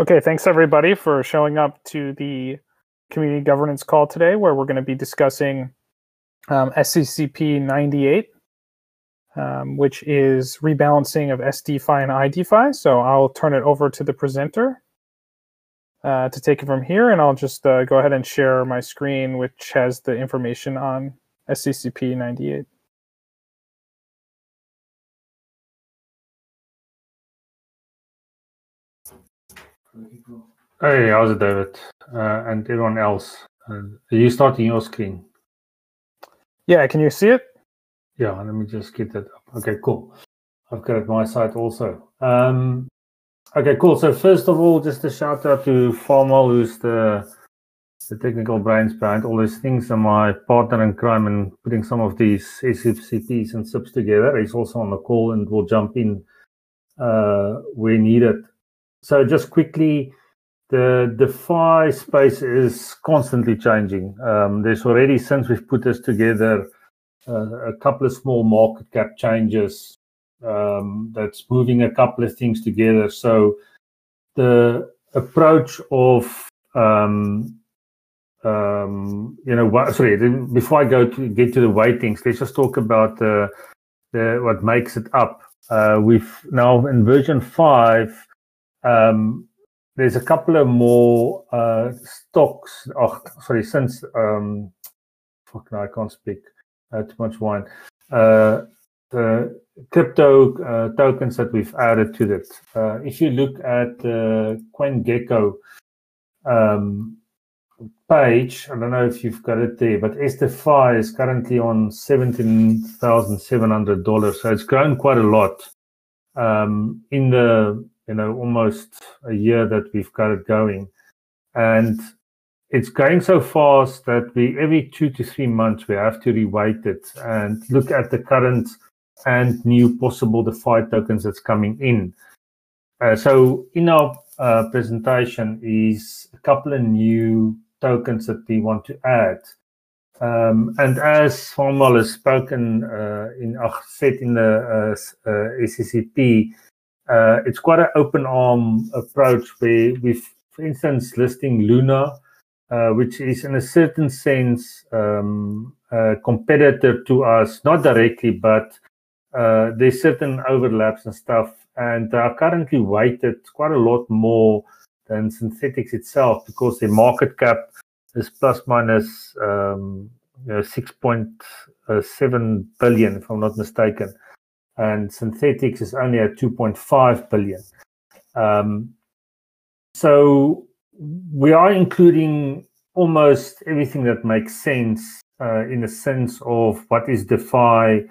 Okay, thanks everybody for showing up to the community governance call today, where we're going to be discussing SCCP 98, which is rebalancing of SDFI and IDFI. So I'll turn it over to the presenter to take it from here, and I'll just go ahead and share my screen, which has the information on SCCP 98. Hey, how's it, David, and everyone else? Are you starting your screen? Yeah, can you see it? Yeah, let me just get that up. Okay, cool. I've got it my side also. Okay, cool. So first of all, just a shout out to Farmel, who's the technical brains behind all these things, and my partner in crime in putting some of these SFCPs and SIPs together. He's also on the call and will jump in where needed. So just quickly, the DeFi space is constantly changing. There's already, since we've put this together, a couple of small market cap changes that's moving a couple of things together. So the approach of, before I get to the weightings, let's just talk about what makes it up. We've now in version 5. There's a couple of more stocks. Oh, sorry, since I can't speak too much wine. The crypto tokens that we've added to that. If you look at the CoinGecko page, I don't know if you've got it there, but SDFI is currently on $17,700, so it's grown quite a lot in the almost a year that we've got it going. And it's going so fast that we, every 2 to 3 months, we have to reweight it and look at the current and new possible DeFi tokens that's coming in. So in our presentation is a couple of new tokens that we want to add. And as Farmel has spoken, said in the SCCP, it's quite an open arm approach where we've, for instance, listing Luna, which is in a certain sense a competitor to us, not directly, but there's certain overlaps and stuff. And they are currently weighted quite a lot more than Synthetix itself, because their market cap is plus minus 6.7 billion, if I'm not mistaken. And Synthetix is only at 2.5 billion. So we are including almost everything that makes sense in the sense of what is DeFi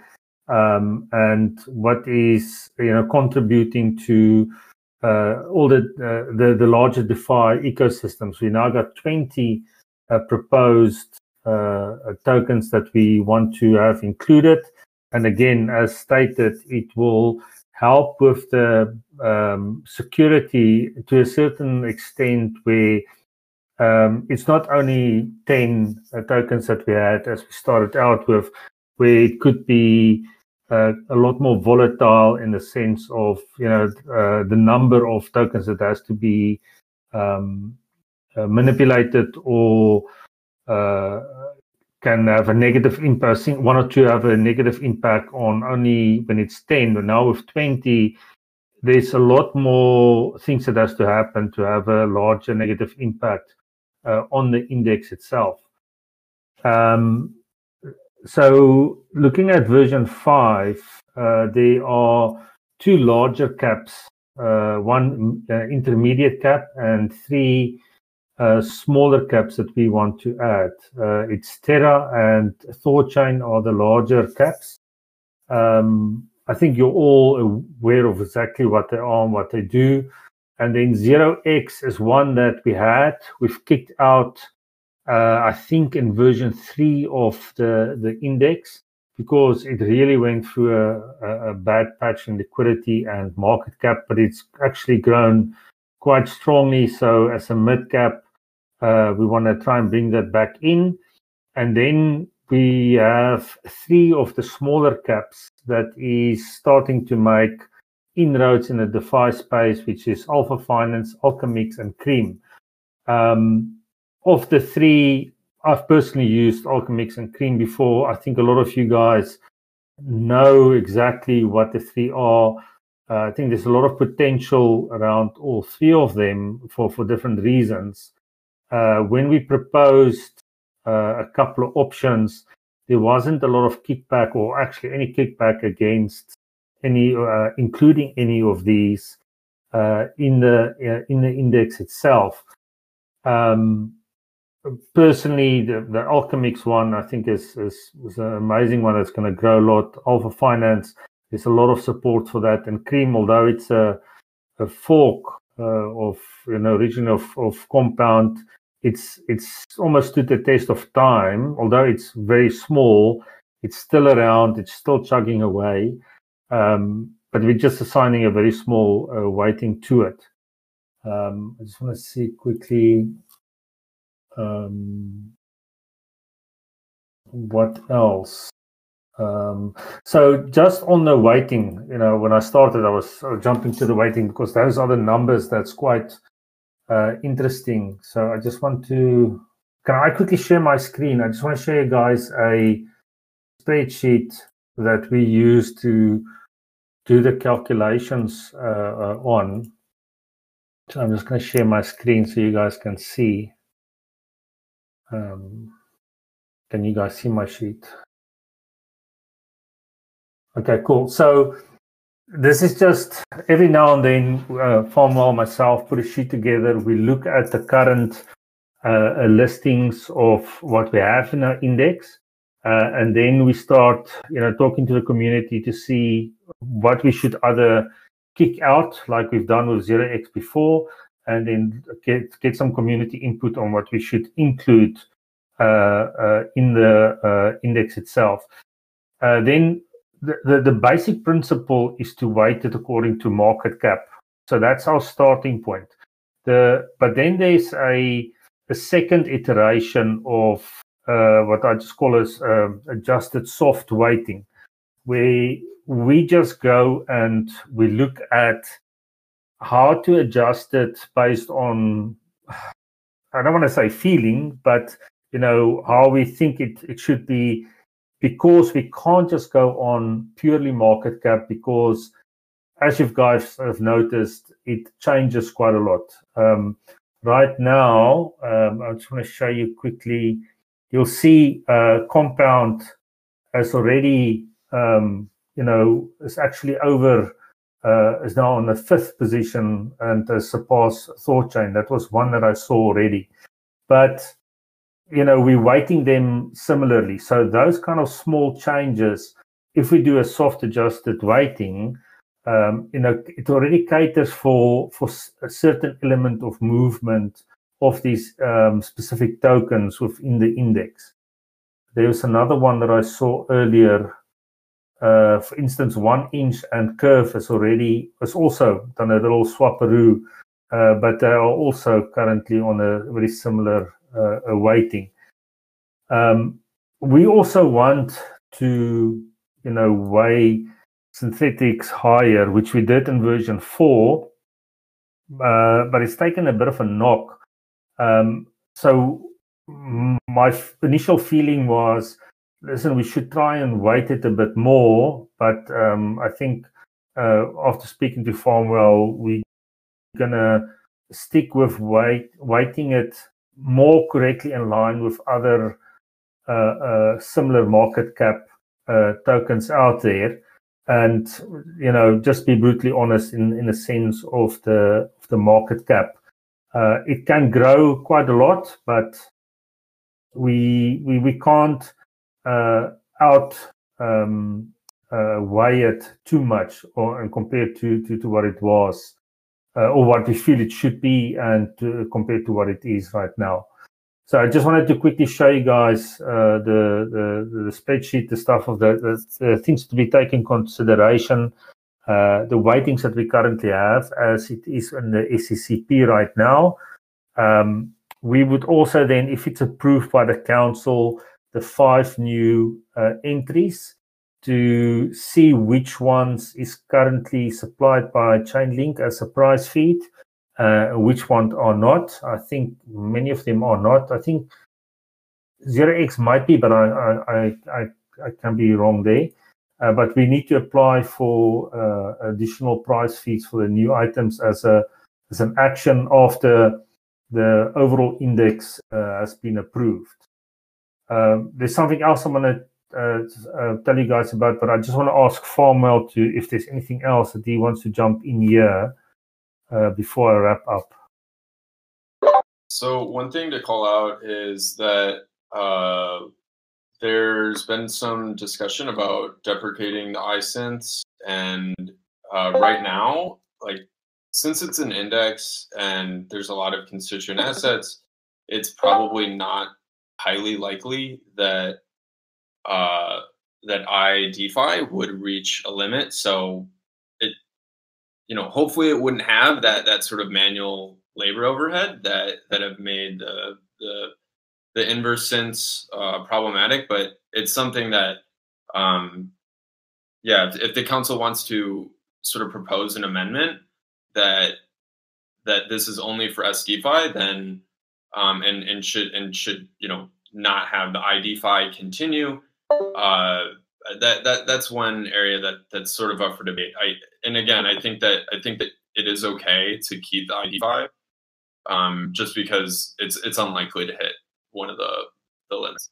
and what is contributing to all the larger DeFi ecosystems. We now got 20 proposed tokens that we want to have included. And again, as stated, it will help with the security to a certain extent where it's not only 10 tokens that we had as we started out with, where it could be a lot more volatile in the sense of the number of tokens that has to be manipulated or can have a negative impact. One or two have a negative impact on only when it's 10, but now with 20, there's a lot more things that has to happen to have a larger negative impact on the index itself. So looking at version 5, there are 2 larger caps, 1 intermediate cap and 3 smaller caps that we want to add. It's Terra and ThorChain are the larger caps. I think you're all aware of exactly what they are and what they do. And then 0x is one that we had. We've kicked out, I think, in version 3 of the index, because it really went through a bad patch in liquidity and market cap, but it's actually grown quite strongly. So as a mid-cap, we want to try and bring that back in. And then we have 3 of the smaller caps that is starting to make inroads in the DeFi space, which is Alpha Finance, Alchemix, and Cream. Of the three, I've personally used Alchemix and Cream before. I think a lot of you guys know exactly what the three are. I think there's a lot of potential around all three of them for different reasons. When we proposed a couple of options, there wasn't a lot of kickback, or actually any kickback against any, including any of these in the index itself. Personally, the Alchemix one, I think is an amazing one that's going to grow a lot. Alpha Finance, there's a lot of support for that, and Cream, although it's a fork of originally of Compound, it's almost stood the test of time. Although it's very small, it's still around, it's still chugging away, but we're just assigning a very small weighting to it. I just want to see quickly what else. So just on the weighting, when I started, I was jumping to the weighting because those are the numbers that's quite interesting. So I just want to, can I quickly share my screen? I just want to show you guys a spreadsheet that we use to do the calculations on. So I'm just going to share my screen so you guys can see. Can you guys see my sheet? Okay, cool. So this is just every now and then, Farmwell, myself, put a sheet together. We look at the current listings of what we have in our index. And then we start, talking to the community to see what we should either kick out, like we've done with 0x before, and then get some community input on what we should include in the index itself. Then the basic principle is to weight it according to market cap. So that's our starting point. But then there's a second iteration of what I just call as adjusted soft weighting, where we just go and we look at how to adjust it based on, I don't want to say feeling, but how we think it should be, because we can't just go on purely market cap, because as you guys have noticed, it changes quite a lot. Right now, I just want to show you quickly, you'll see Compound has already, is actually over, is now on the 5th position and has surpassed ThorChain. That was one that I saw already. But, we're weighting them similarly. So those kind of small changes, if we do a soft adjusted weighting, it already caters for a certain element of movement of these specific tokens within the index. There was another one that I saw earlier. For instance, 1inch and Curve has also done a little swaparoo, but they are also currently on a very similar weighting. We also want to, weigh Synthetix higher, which we did in version 4, but it's taken a bit of a knock. So my initial feeling was, listen, we should try and weight it a bit more, but I think after speaking to Farmwell, we're going to stick with weighting it more correctly in line with other similar market cap tokens out there, and, just be brutally honest in a sense of the market cap. It can grow quite a lot, but we can't weigh it too much, and compared to what it was, or what we feel it should be, and compared to what it is right now. So I just wanted to quickly show you guys the spreadsheet, the stuff of the things to be taken into consideration, the weightings that we currently have as it is in the SCCP right now. We would also then, if it's approved by the council, the 5 new entries to see which ones is currently supplied by Chainlink as a price feed, which ones are not. I think many of them are not. I think 0x might be, but I can be wrong there. But we need to apply for additional price feeds for the new items as an action after the overall index has been approved. There's something else I'm going to tell you guys about, but I just want to ask Farmel to, if there's anything else that he wants to jump in here before I wrap up. So one thing to call out is that there's been some discussion about deprecating the iSynths, and right now, like, since it's an index and there's a lot of constituent assets, it's probably not highly likely that that IDFI would reach a limit. So it, you know, hopefully it wouldn't have that sort of manual labor overhead that have made the inverse sense problematic. But it's something that, yeah, if the council wants to sort of propose an amendment that this is only for SDFI, then and should you know, not have the IDFI continue. That's one area that's sort of up for debate. I think that it is okay to keep the IDFI, just because it's unlikely to hit one of the limits.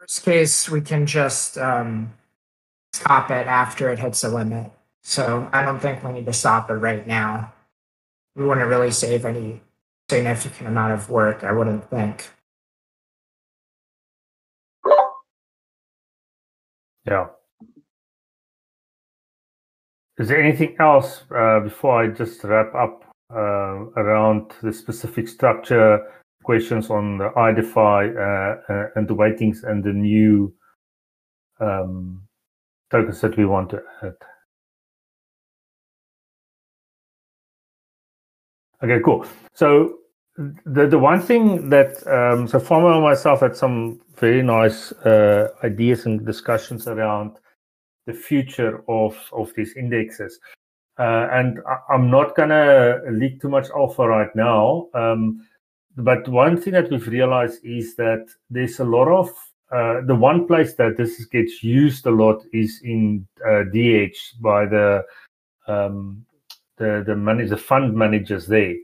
Worst case, we can just stop it after it hits a limit. So I don't think we need to stop it right now. We wouldn't really save any significant amount of work, I wouldn't think. Yeah. Is there anything else before I just wrap up around the specific structure, questions on the IDFI and the weightings and the new tokens that we want to add? Okay, cool. So the one thing that so Farmer and myself had some very nice ideas and discussions around the future of these indexes, and I'm not gonna leak too much alpha right now. But one thing that we've realized is that there's a lot of the one place that this gets used a lot is in DH by the fund managers there,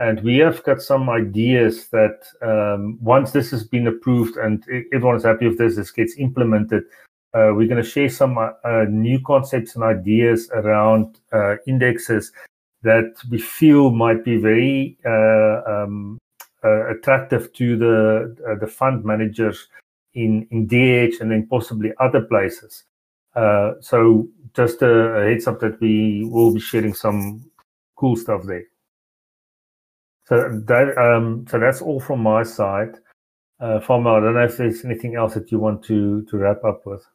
and we have got some ideas that once this has been approved and everyone's happy with this gets implemented, we're going to share some new concepts and ideas around indexes that we feel might be very attractive to the fund managers in DH and then possibly other places. So just a heads up that we will be sharing some cool stuff there. So that, so that's all from my side. Farmer, I don't know if there's anything else that you want to wrap up with.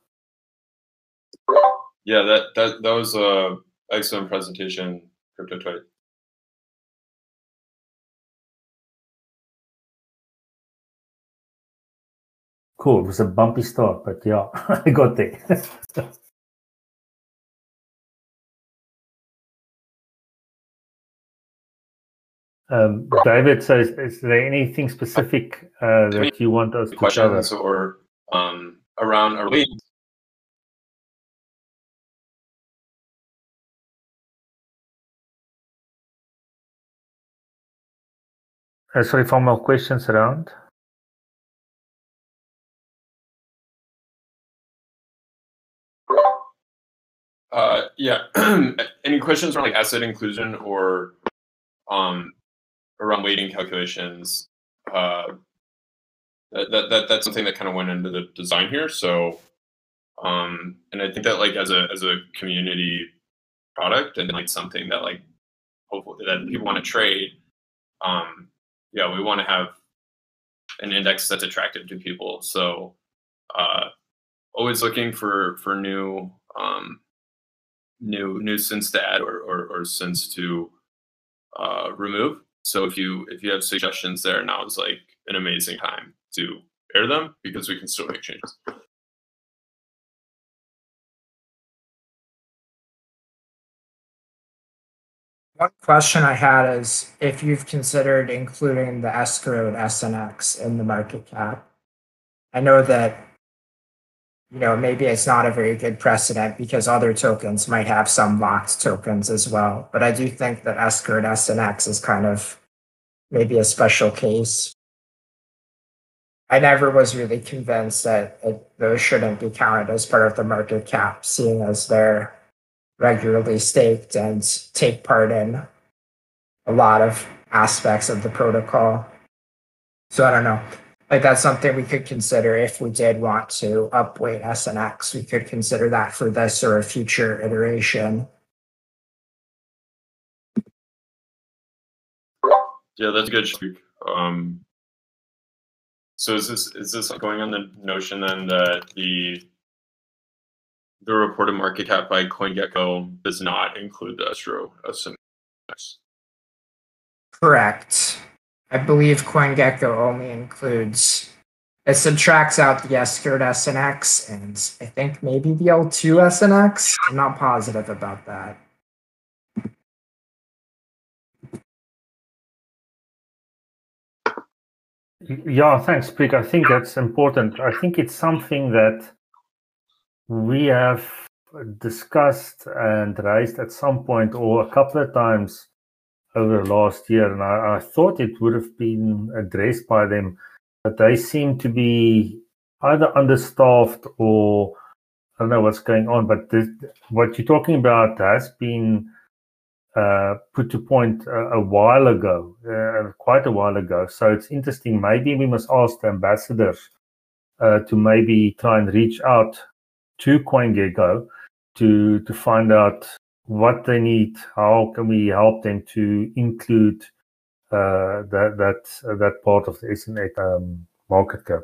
Yeah, that was an excellent presentation, CryptoTwit. Cool. It was a bumpy start, but yeah, I got there. David, so is there anything specific that you want us to questions cover? Or around a release? Sorry, for more questions around? Yeah. Any questions around like asset inclusion or around weighting calculations? That's something that kind of went into the design here. So, and I think that like as a community product and like something that like hopefully that people want to trade. Yeah, we want to have an index that's attractive to people. So, always looking for new. New synths to add or synths to remove. So if you have suggestions there, now is like an amazing time to air them because we can still make changes. One question I had is if you've considered including the escrowed SNX in the market cap. I know that, you know, maybe it's not a very good precedent because other tokens might have some locked tokens as well. But I do think that escrowed SNX is kind of maybe a special case. I never was really convinced that those shouldn't be counted as part of the market cap, seeing as they're regularly staked and take part in a lot of aspects of the protocol. So I don't know. Like, that's something we could consider if we did want to upweight SNX. We could consider that for this or a future iteration. Yeah, that's good. So is this going on the notion then that the reported market cap by CoinGecko does not include the escrow SNX? Correct. I believe CoinGecko only includes, it subtracts out the escrowed SNX and I think maybe the L2 SNX. I'm not positive about that. Yeah, thanks, Prick. I think that's important. I think it's something that we have discussed and raised at some point or a couple of times over last year, and I thought it would have been addressed by them, but they seem to be either understaffed or I don't know what's going on, but what you're talking about has been put to point a while ago, quite a while ago. So it's interesting. Maybe we must ask the ambassadors to maybe try and reach out to CoinGecko to find out what they need, how can we help them to include that part of the SNX market cap.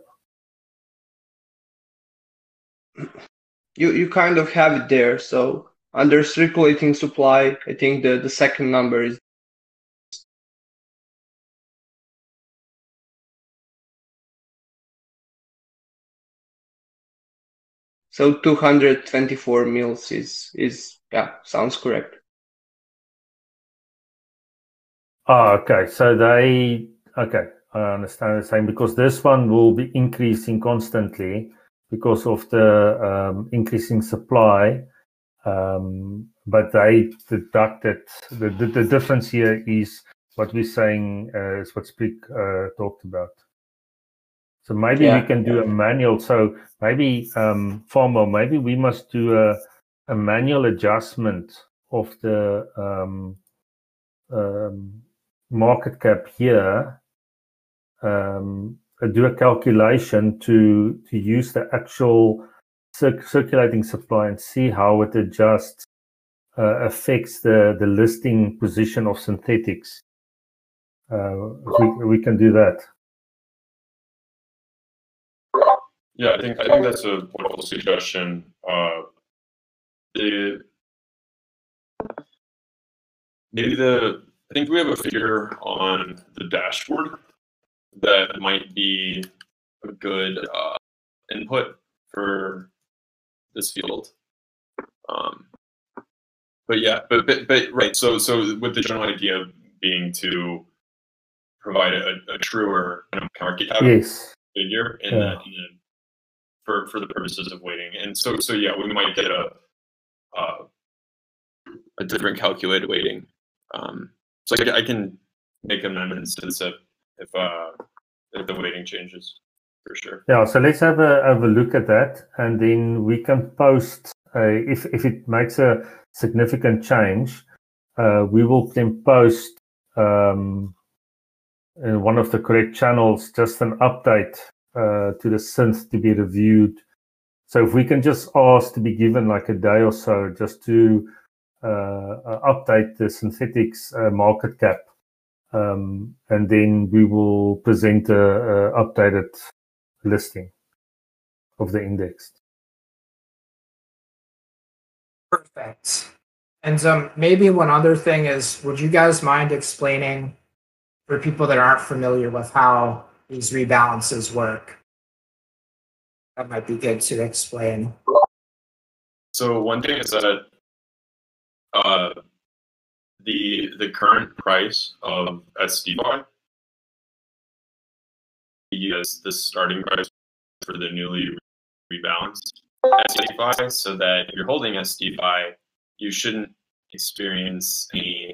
You kind of have it there. So under circulating supply, I think the second number is. So 224 mils is yeah, sounds correct. Ah, okay. So I understand the same, because this one will be increasing constantly because of the increasing supply. But they deducted the difference here is what we're saying is what Speak talked about. So maybe we can do a manual. So maybe Farmo, maybe we must do a manual adjustment of the market cap here. Do a calculation to use the actual circulating supply and see how it adjusts, affects the listing position of Synthetix. We can do that. Yeah, I think that's a wonderful suggestion. I think we have a figure on the dashboard that might be a good input for this field. Right. So with the general idea being to provide a truer kind of market cap figure for the purposes of weighting, and so yeah, we might get a different calculated weighting. So I can make amendments to this if the weighting changes, for sure. Yeah. So let's have a look at that, and then we can post if it makes a significant change, we will then post in one of the correct channels just an update to the synth to be reviewed. So if we can just ask to be given like a day or so just to update the Synthetix market cap, and then we will present a updated listing of the index. Perfect. And maybe one other thing is, would you guys mind explaining for people that aren't familiar with how these rebalances work? That might be good to explain. So one thing is that the current price of SDFI is the starting price for the newly rebalanced SDFI, so that if you're holding SDFI, you shouldn't experience any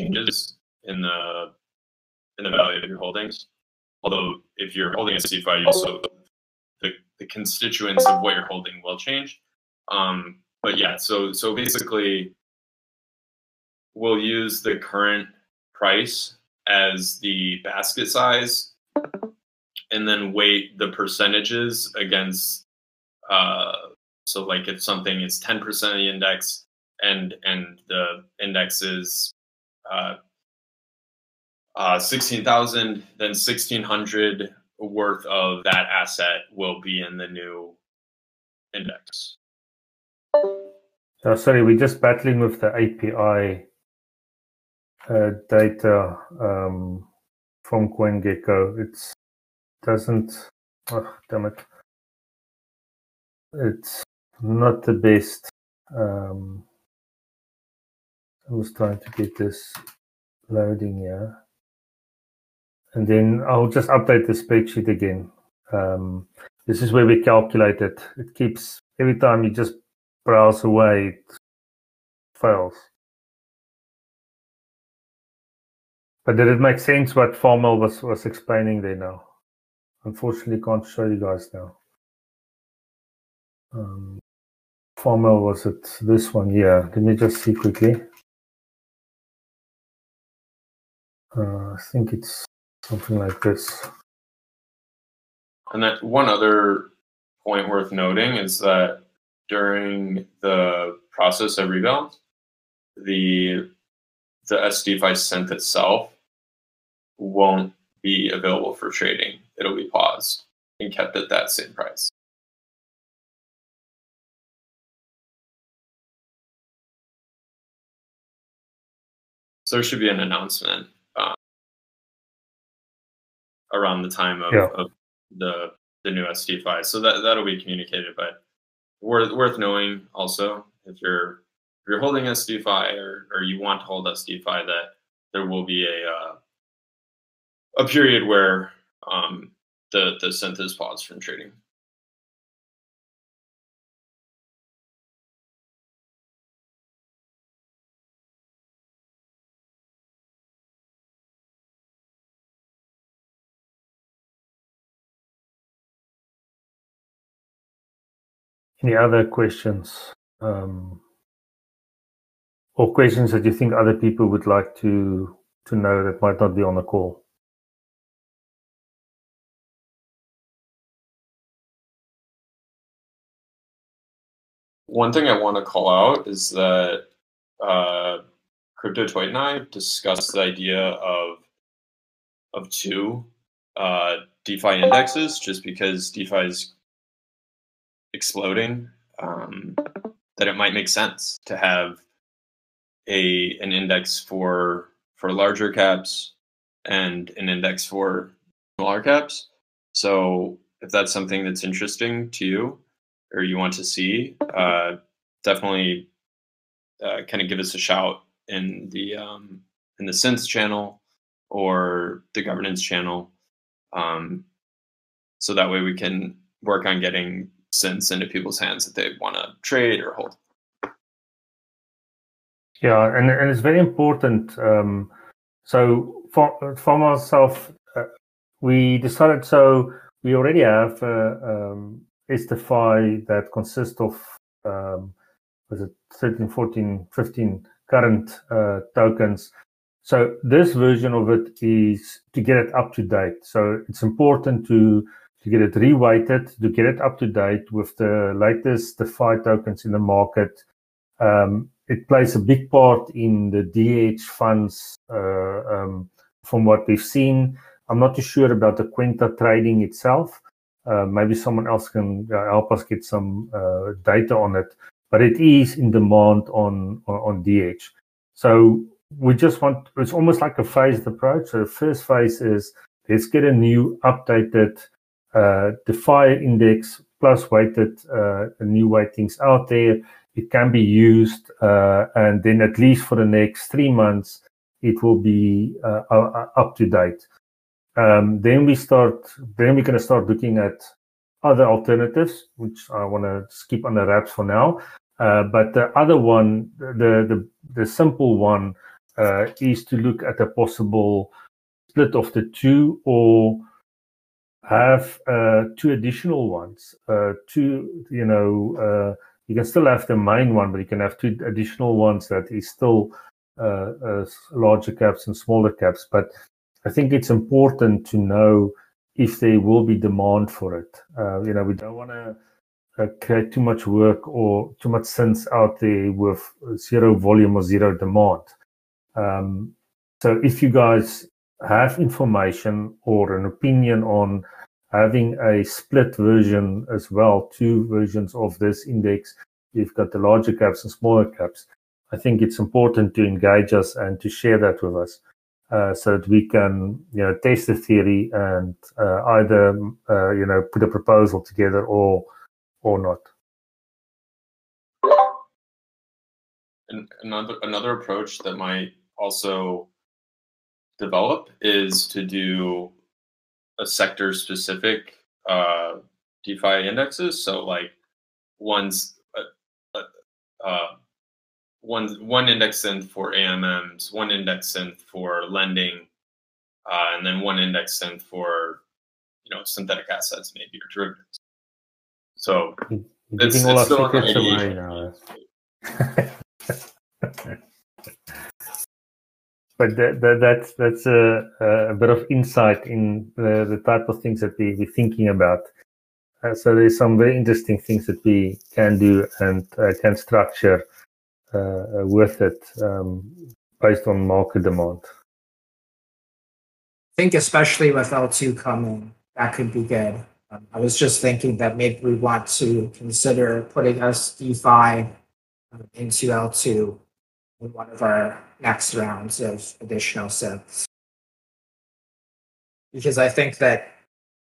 changes in the value of your holdings. Although if you're holding SDFI, also the constituents of what you're holding will change. But yeah, so basically, we'll use the current price as the basket size, and then weight the percentages against. So like if something is 10% of the index, and the index is 16,000, then 1,600 worth of that asset will be in the new index. So sorry, we're just battling with the API data from CoinGecko. It doesn't. Oh, damn it! It's not the best. I was trying to get this loading here, and then I'll just update the spreadsheet again. This is where we calculate it. It keeps every time you just browse away, it fails. But did it make sense what Farmel was explaining there now? Unfortunately, can't show you guys now. Farmel was at this one here. Let me just see quickly. I think it's something like this. And that one other point worth noting is that during the process of rebuild, the SDFI synth itself won't be available for trading. It'll be paused and kept at that same price. So there should be an announcement around the time of, yeah, of the new SDFI. So that'll be communicated, but worth knowing also if you're holding SDFI or you want to hold SDFI, that there will be a period where the synth is paused from trading. Any other questions or questions that you think other people would like to know that might not be on the call? One thing I want to call out is that CryptoTwite and I discussed the idea of two DeFi indexes, just because DeFi is exploding, that it might make sense to have an index for larger caps and an index for smaller caps. So if that's something that's interesting to you or you want to see, definitely kind of give us a shout in the Synths channel or the governance channel, so that way we can work on getting synths into people's hands that they want to trade or hold. Yeah, and it's very important. So for myself, we decided, so we already have SDFI that consists of was it 13, 14, 15 current tokens. So this version of it is to get it up to date. So it's important to get it reweighted, to get it up to date with the latest DeFi tokens in the market. It plays a big part in the DH funds from what we've seen. I'm not too sure about the Quenta trading itself. Maybe someone else can help us get some data on it, but it is in demand on DH. So we just want, it's almost like a phased approach. So the first phase is, let's get a new updated DeFi index plus weighted new weightings out there, it can be used, and then at least for the next 3 months, it will be up to date. Then we're going to start looking at other alternatives, which I want to skip under wraps for now. But the other one, the simple one, is to look at a possible split of the two, or have two additional ones. You can still have the main one, but you can have two additional ones that is still larger caps and smaller caps. But I think it's important to know if there will be demand for it. We don't want to create too much work or too much sense out there with zero volume or zero demand. So if you guys have information or an opinion on having a split version as well, two versions of this index, you've got the larger caps and smaller caps, I think it's important to engage us and to share that with us, so that we can, test the theory and either, put a proposal together or not. And another approach that might also develop is to do a sector-specific DeFi indexes. So, like, one index synth for AMMs, one index synth for lending, and then one index synth for synthetic assets, maybe, or derivatives. So it's still on the idea. But that's a bit of insight in the type of things that we're thinking about. So there's some very interesting things that we can do and can structure with it based on market demand. I think especially with L2 coming, that could be good. I was just thinking that maybe we want to consider putting SDFI into L2 in one of our next rounds of additional synths. Because I think that,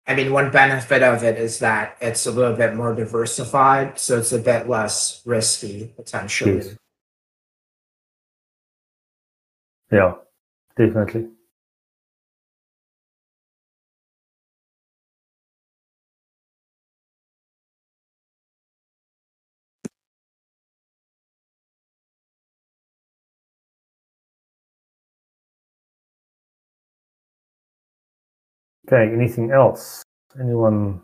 one benefit of it is that it's a little bit more diversified, so it's a bit less risky, potentially. Yes. Yeah, definitely. Okay, anything else? Anyone?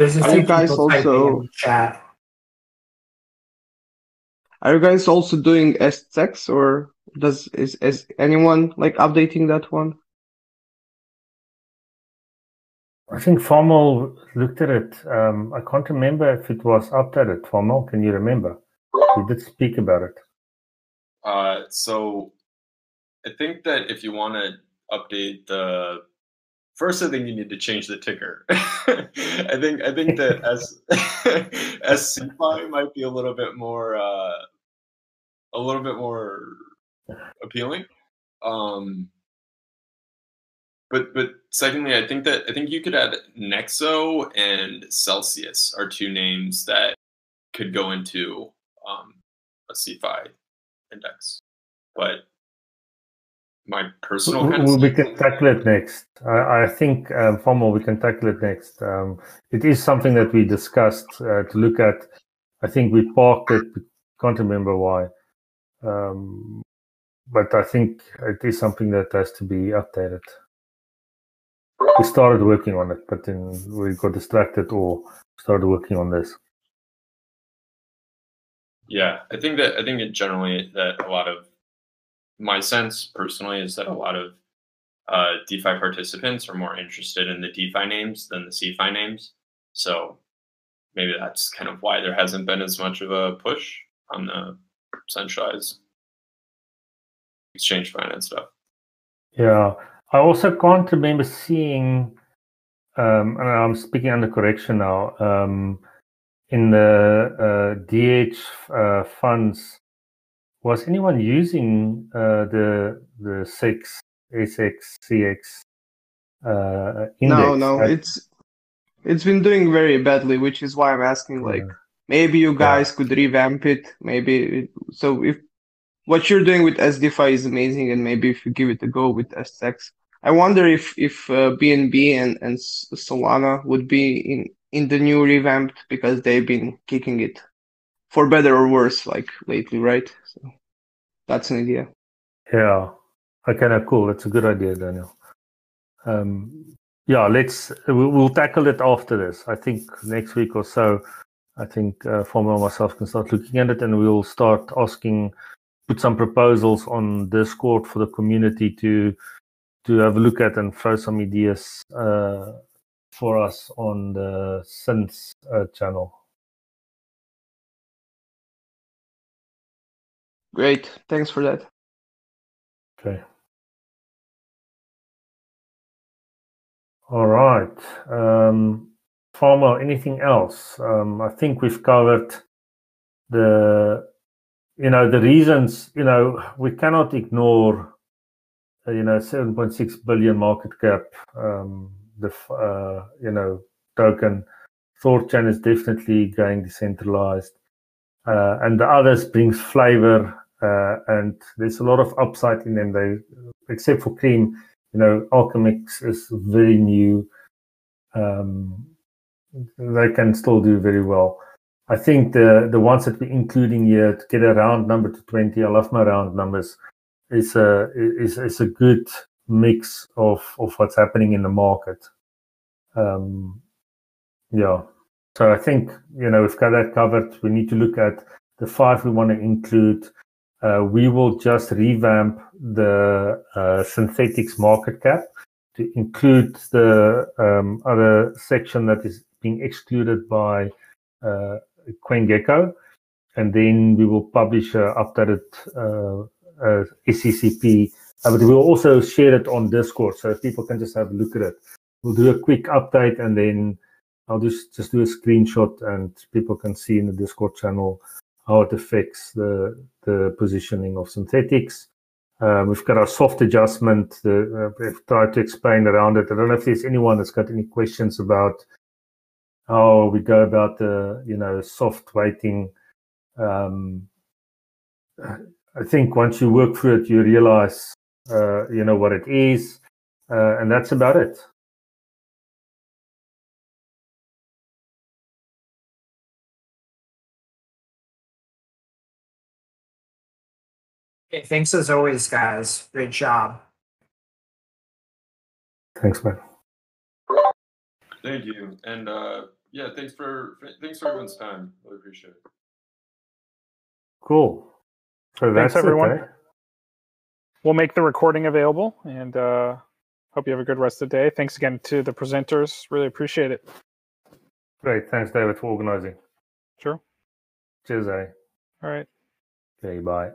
Are you guys also in chat? Are you guys also doing STX, or is anyone updating that one? I think Formal looked at it. I can't remember if it was updated. Formal, can you remember? We did speak about it. I think that if you want to update the first, I think you need to change the ticker. I think that CeFi might be a little bit more appealing. But secondly, I think you could add Nexo and Celsius are two names that could go into a CeFi index, but. My personal we can tackle it next. I think, Formal, we can tackle it next. It is something that we discussed to look at. I think we parked it. Can't remember why. But I think it is something that has to be updated. We started working on it, but then we got distracted or started working on this. Yeah, I think it generally that a lot of. My sense personally is that a lot of DeFi participants are more interested in the DeFi names than the CeFi names. So maybe that's kind of why there hasn't been as much of a push on the centralized exchange finance stuff. Yeah. I also can't remember seeing, and I'm speaking under correction now, in the DH funds. Was anyone using the SX, CX index? No, it's It's been doing very badly, which is why I'm asking, like, maybe you guys could revamp it. Maybe. So if what you're doing with SDFI is amazing, and maybe if you give it a go with SX, I wonder if BNB and Solana would be in the new revamped, because they've been kicking it for better or worse, like, lately, right? So that's an idea. Yeah. Okay, no, cool. That's a good idea, Daniel. Yeah, we'll tackle it after this. I think next week or so, I think Former and myself can start looking at it, and we'll start asking, put some proposals on Discord for the community to have a look at, and throw some ideas for us on the Synths channel. Great, thanks for that. Okay. All right. Farmer, anything else? I think we've covered the reasons. We cannot ignore, 7.6 billion market cap, token. ThorChain is definitely going decentralized. And the others brings flavor, and there's a lot of upside in them. They, except for Cream, Alchemix is very new. They can still do very well. I think the ones that we're including here, to get a round number to 20, I love my round numbers, it's a good mix of what's happening in the market. So I think, we've got that covered. We need to look at the 5 we want to include. We will just revamp the Synthetix market cap to include the other section that is being excluded by CoinGecko, and then we will publish an updated SCCP. But we'll also share it on Discord, so people can just have a look at it. We'll do a quick update, and then I'll just do a screenshot, and people can see in the Discord channel how it affects the positioning of Synthetix. We've got our soft adjustment. We've tried to explain around it. I don't know if there's anyone that's got any questions about how we go about the soft weighting. I think once you work through it, you realize what it is, and that's about it. Thanks as always, guys. Great job. Thanks, man. Thank you, and thanks for everyone's time. Really appreciate it. Cool. So thanks everyone. We'll make the recording available, and hope you have a good rest of the day. Thanks again to the presenters. Really appreciate it. Great. Thanks, David, for organizing. Sure. Cheers, eh? All right. Okay. Bye.